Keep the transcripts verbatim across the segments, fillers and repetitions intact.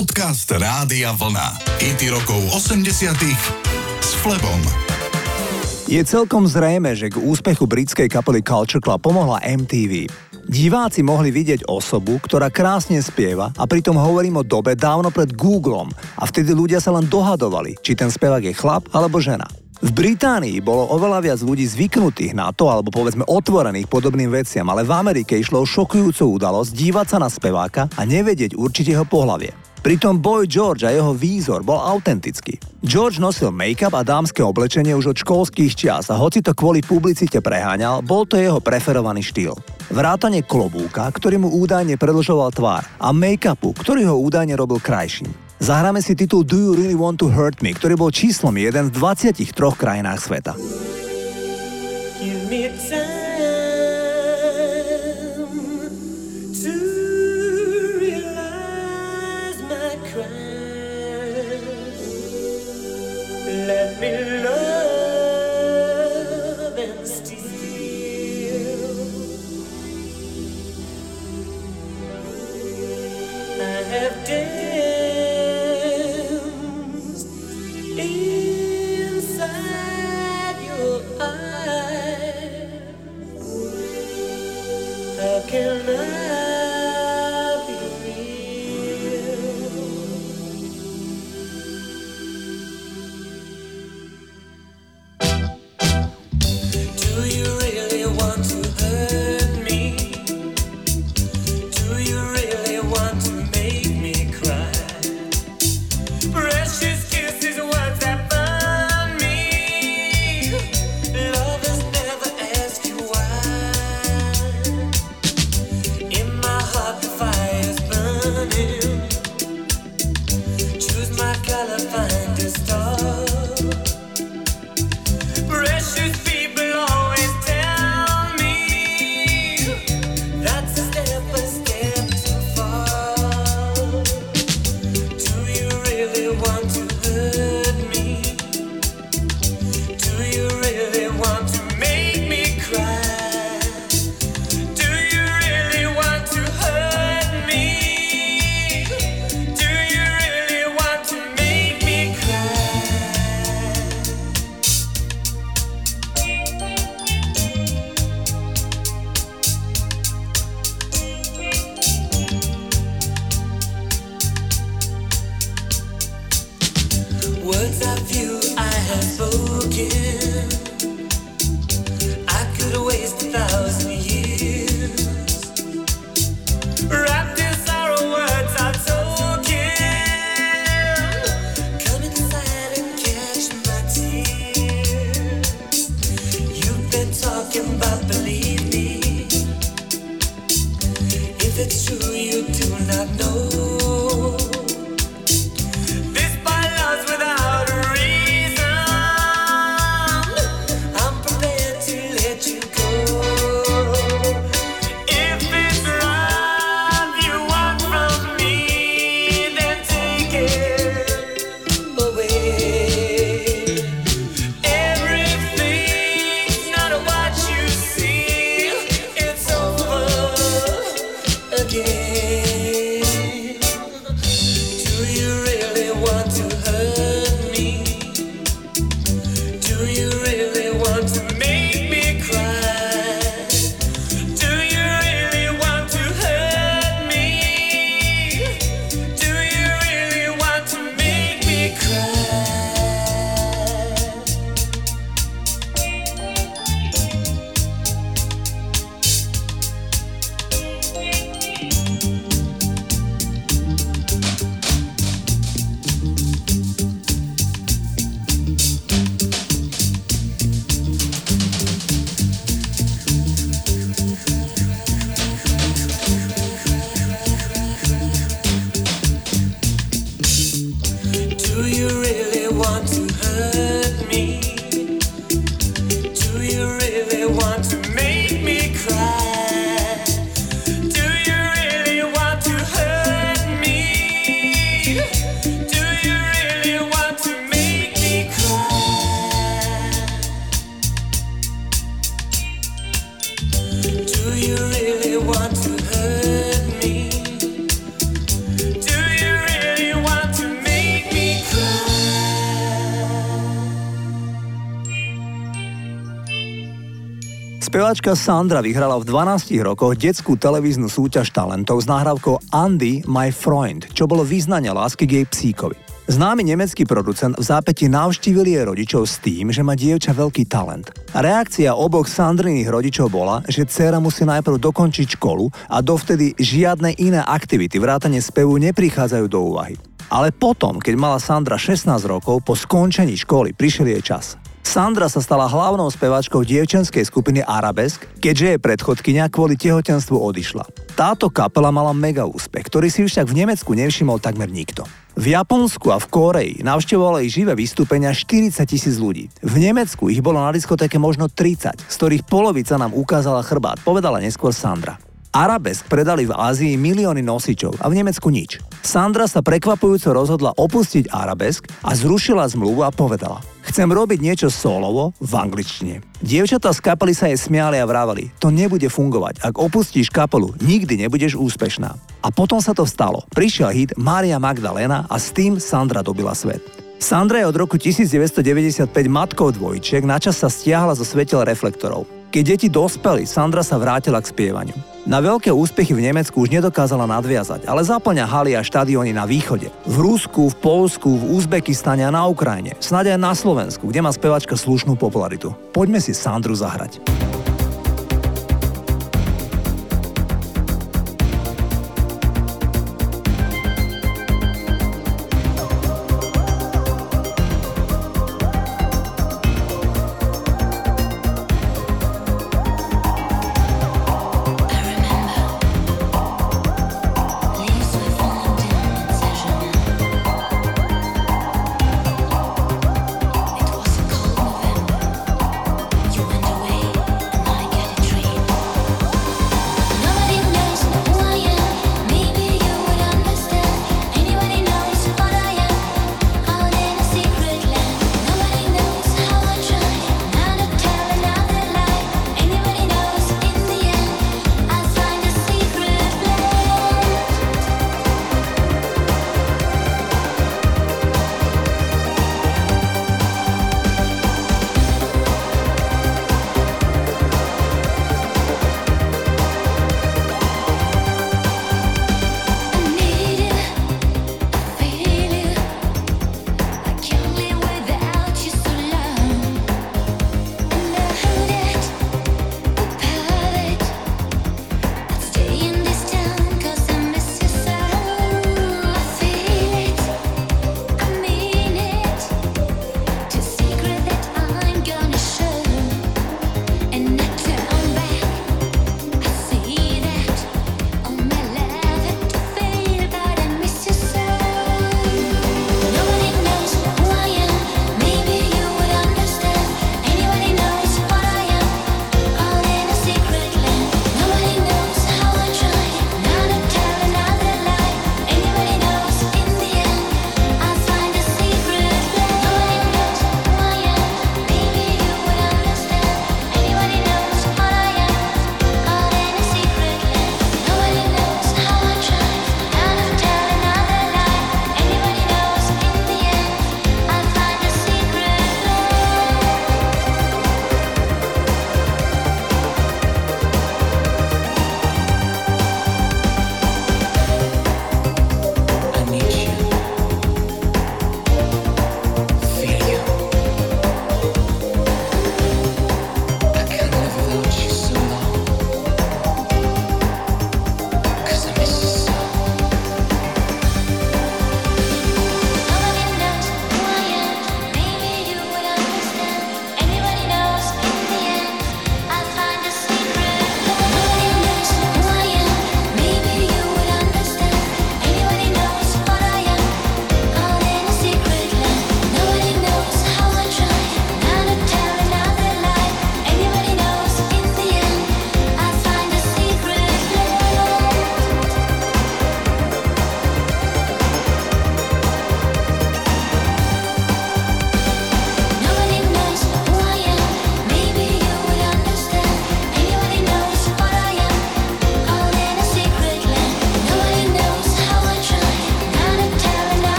Podcast Rádia Vlna. Hity rokov osemdesiatych s Flebom. Je celkom zrejmé, že k úspechu britskej kapely Culture Club pomohla em tí ví. Diváci mohli vidieť osobu, ktorá krásne spieva, a pritom hovorím o dobe dávno pred Googlom, a vtedy ľudia sa len dohadovali, či ten spevák je chlap alebo žena. V Británii bolo oveľa viac ľudí zvyknutých na to, alebo povedzme otvorených podobným veciam, ale v Amerike išlo o šokujúcu udalosť dívať sa na speváka a nevedieť určite jeho pohlavie. Pritom Boy George a jeho výzor bol autentický. George nosil make-up a dámske oblečenie už od školských čias a hoci to kvôli publicite preháňal, bol to jeho preferovaný štýl. Vrátane klobúka, ktorý mu údajne predĺžoval tvár, a make-upu, ktorý ho údajne robil krajším. Zahráme si titul Do You Really Want to Hurt Me, ktorý bol číslom jeden v dvadsiatich troch krajinách sveta. Give me time to realize my crime. Let me love and steal. I have danced can I be real? Do you really want to hurt me? Do you really want to make me cry? Precious kisses, words that burn me. Lovers never ask you why. Want to hurt me? Do you really Speváčka Sandra vyhrala v dvanástich rokoch detskú televíznu súťaž talentov s nahrávkou Andy, my friend, čo bolo vyznanie lásky k jej psíkovi. Známy nemecký producent v zápäti navštívil jej rodičov s tým, že má dievča veľký talent. Reakcia oboch Sandriných rodičov bola, že dcéra musí najprv dokončiť školu a dovtedy žiadne iné aktivity vrátane spevu neprichádzajú do úvahy. Ale potom, keď mala Sandra šestnásť rokov, po skončení školy prišiel jej čas. Sandra sa stala hlavnou speváčkou dievčenskej skupiny Arabesque, keďže jej predchodkyňa kvôli tehotenstvu odišla. Táto kapela mala mega úspech, ktorý si však v Nemecku nevšimol takmer nikto. V Japonsku a v Kórei navštevovali živé vystúpenia štyridsať tisíc ľudí. V Nemecku ich bolo na diskotéke možno tridsať, z ktorých polovica nám ukázala chrbát, povedala neskôr Sandra. Arabesk predali v Ázii milióny nosičov a v Nemecku nič. Sandra sa prekvapujúco rozhodla opustiť Arabesk a zrušila zmluvu a povedala: "Chcem robiť niečo solovo v angličtine." Dievčatá z kapely sa jej smiali a vrávali: "To nebude fungovať, ak opustíš kapelu, nikdy nebudeš úspešná." A potom sa to stalo. Prišiel hit Maria Magdalena a s tým Sandra dobila svet. Sandra je od roku devätnásť deväťdesiatpäť matkou dvojčiek, načas sa stiahla zo svetiel reflektorov. Keď deti dospeli, Sandra sa vrátila k spievaniu. Na veľké úspechy v Nemecku už nedokázala nadviazať, ale zaplňa haly a štadióny na východe. V Rusku, v Poľsku, v Uzbekistane a na Ukrajine, snáď aj na Slovensku, kde má spevačka slušnú popularitu. Poďme si Sandru zahrať.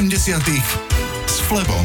osemdesiatych s Flebom.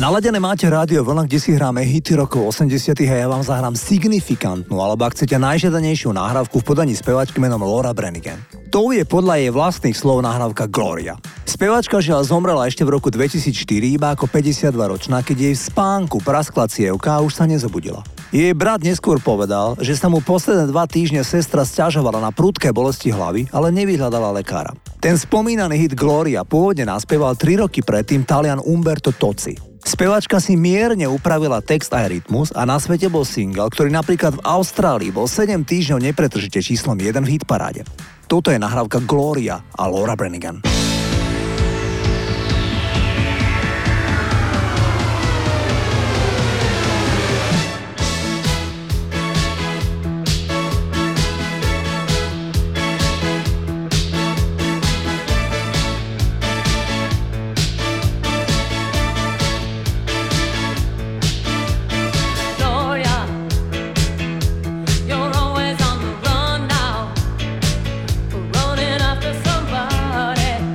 Naladené máte rádio Vlna, kde si hráme hity rokov osemdesiatych a ja vám zahrám signifikantnú, alebo ak chcete najžiadanejšiu nahrávku v podaní spevačky menom Laura Branigan. To je podľa jej vlastných slov nahrávka Gloria. Spevačka žiaľ zomrela ešte v roku dvetisícštyri iba ako päťdesiatdvaročná, keď jej v spánku praskla cievka a už sa nezobudila. Jej brat neskôr povedal, že sa mu posledné dva týždne sestra sťažovala na prudké bolesti hlavy, ale nevyhľadala lekára. Ten spomínaný hit Gloria pôvodne naspieval tri roky predtým Talian Umberto Tozzi. Spevačka si mierne upravila text aj rytmus a na svete bol single, ktorý napríklad v Austrálii bol sedem týždňov nepretržite číslom jeden v hitparáde. Toto je nahrávka Gloria a Laura Branigan. You're always on the run now, running after somebody.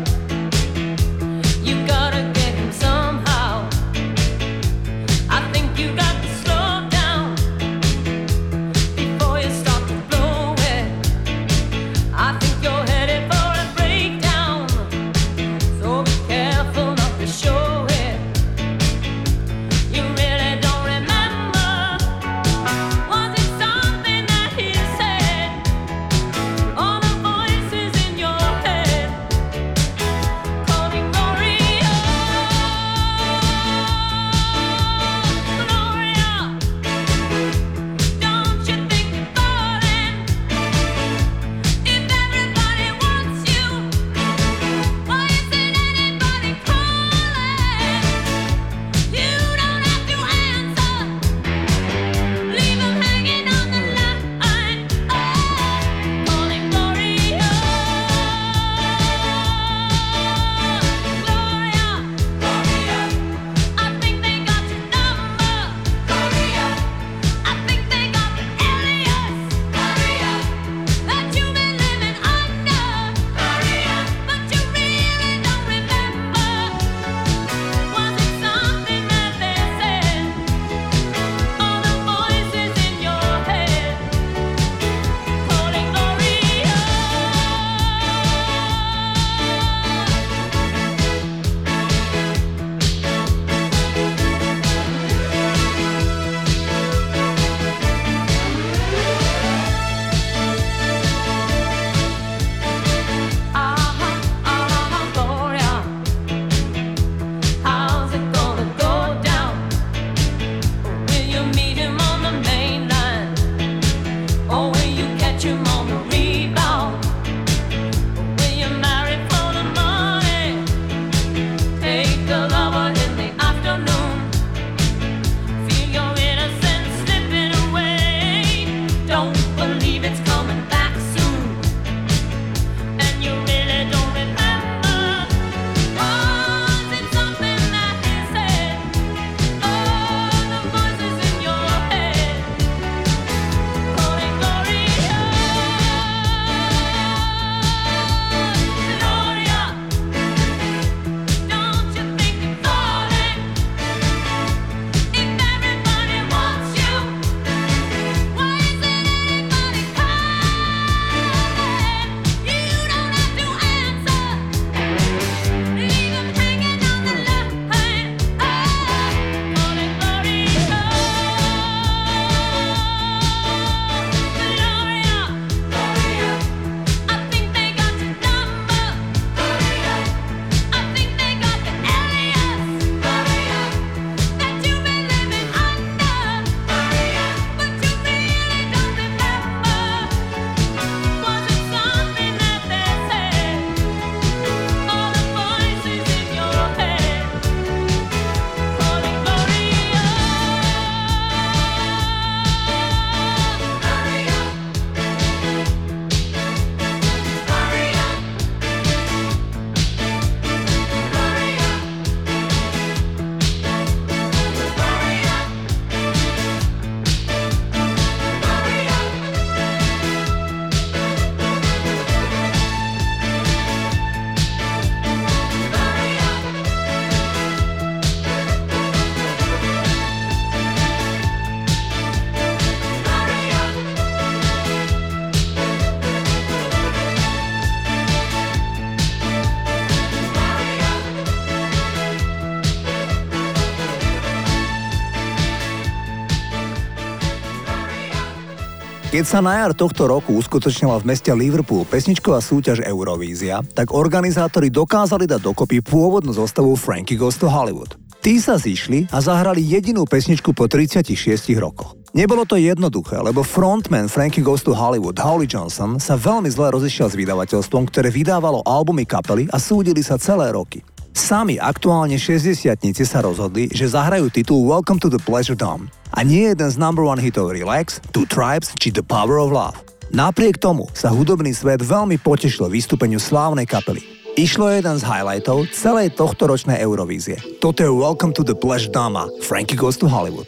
Keď sa na jar tohto roku uskutočnila v meste Liverpool pesničková súťaž Eurovízia, tak organizátori dokázali dať dokopy pôvodnú zostavu Frankie Goes to Hollywood. Tí sa zišli a zahrali jedinú pesničku po tridsiatich šiestich rokoch. Nebolo to jednoduché, lebo frontman Frankie Goes to Hollywood, Holly Johnson, sa veľmi zle rozišiel s vydavateľstvom, ktoré vydávalo albumy kapely a súdili sa celé roky. Sami aktuálne šesťdesiatnici sa rozhodli, že zahrajú titul Welcome to the Pleasure Dome a nie jeden z number one hitov Relax, Two Tribes či The Power of Love. Napriek tomu sa hudobný svet veľmi potešil vystúpeniu slávnej kapely. Išlo jeden z highlightov celej tohtoročnej Eurovízie. Toto je Welcome to the Pleasure Dome, Frankie Goes to Hollywood.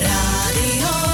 Rádio.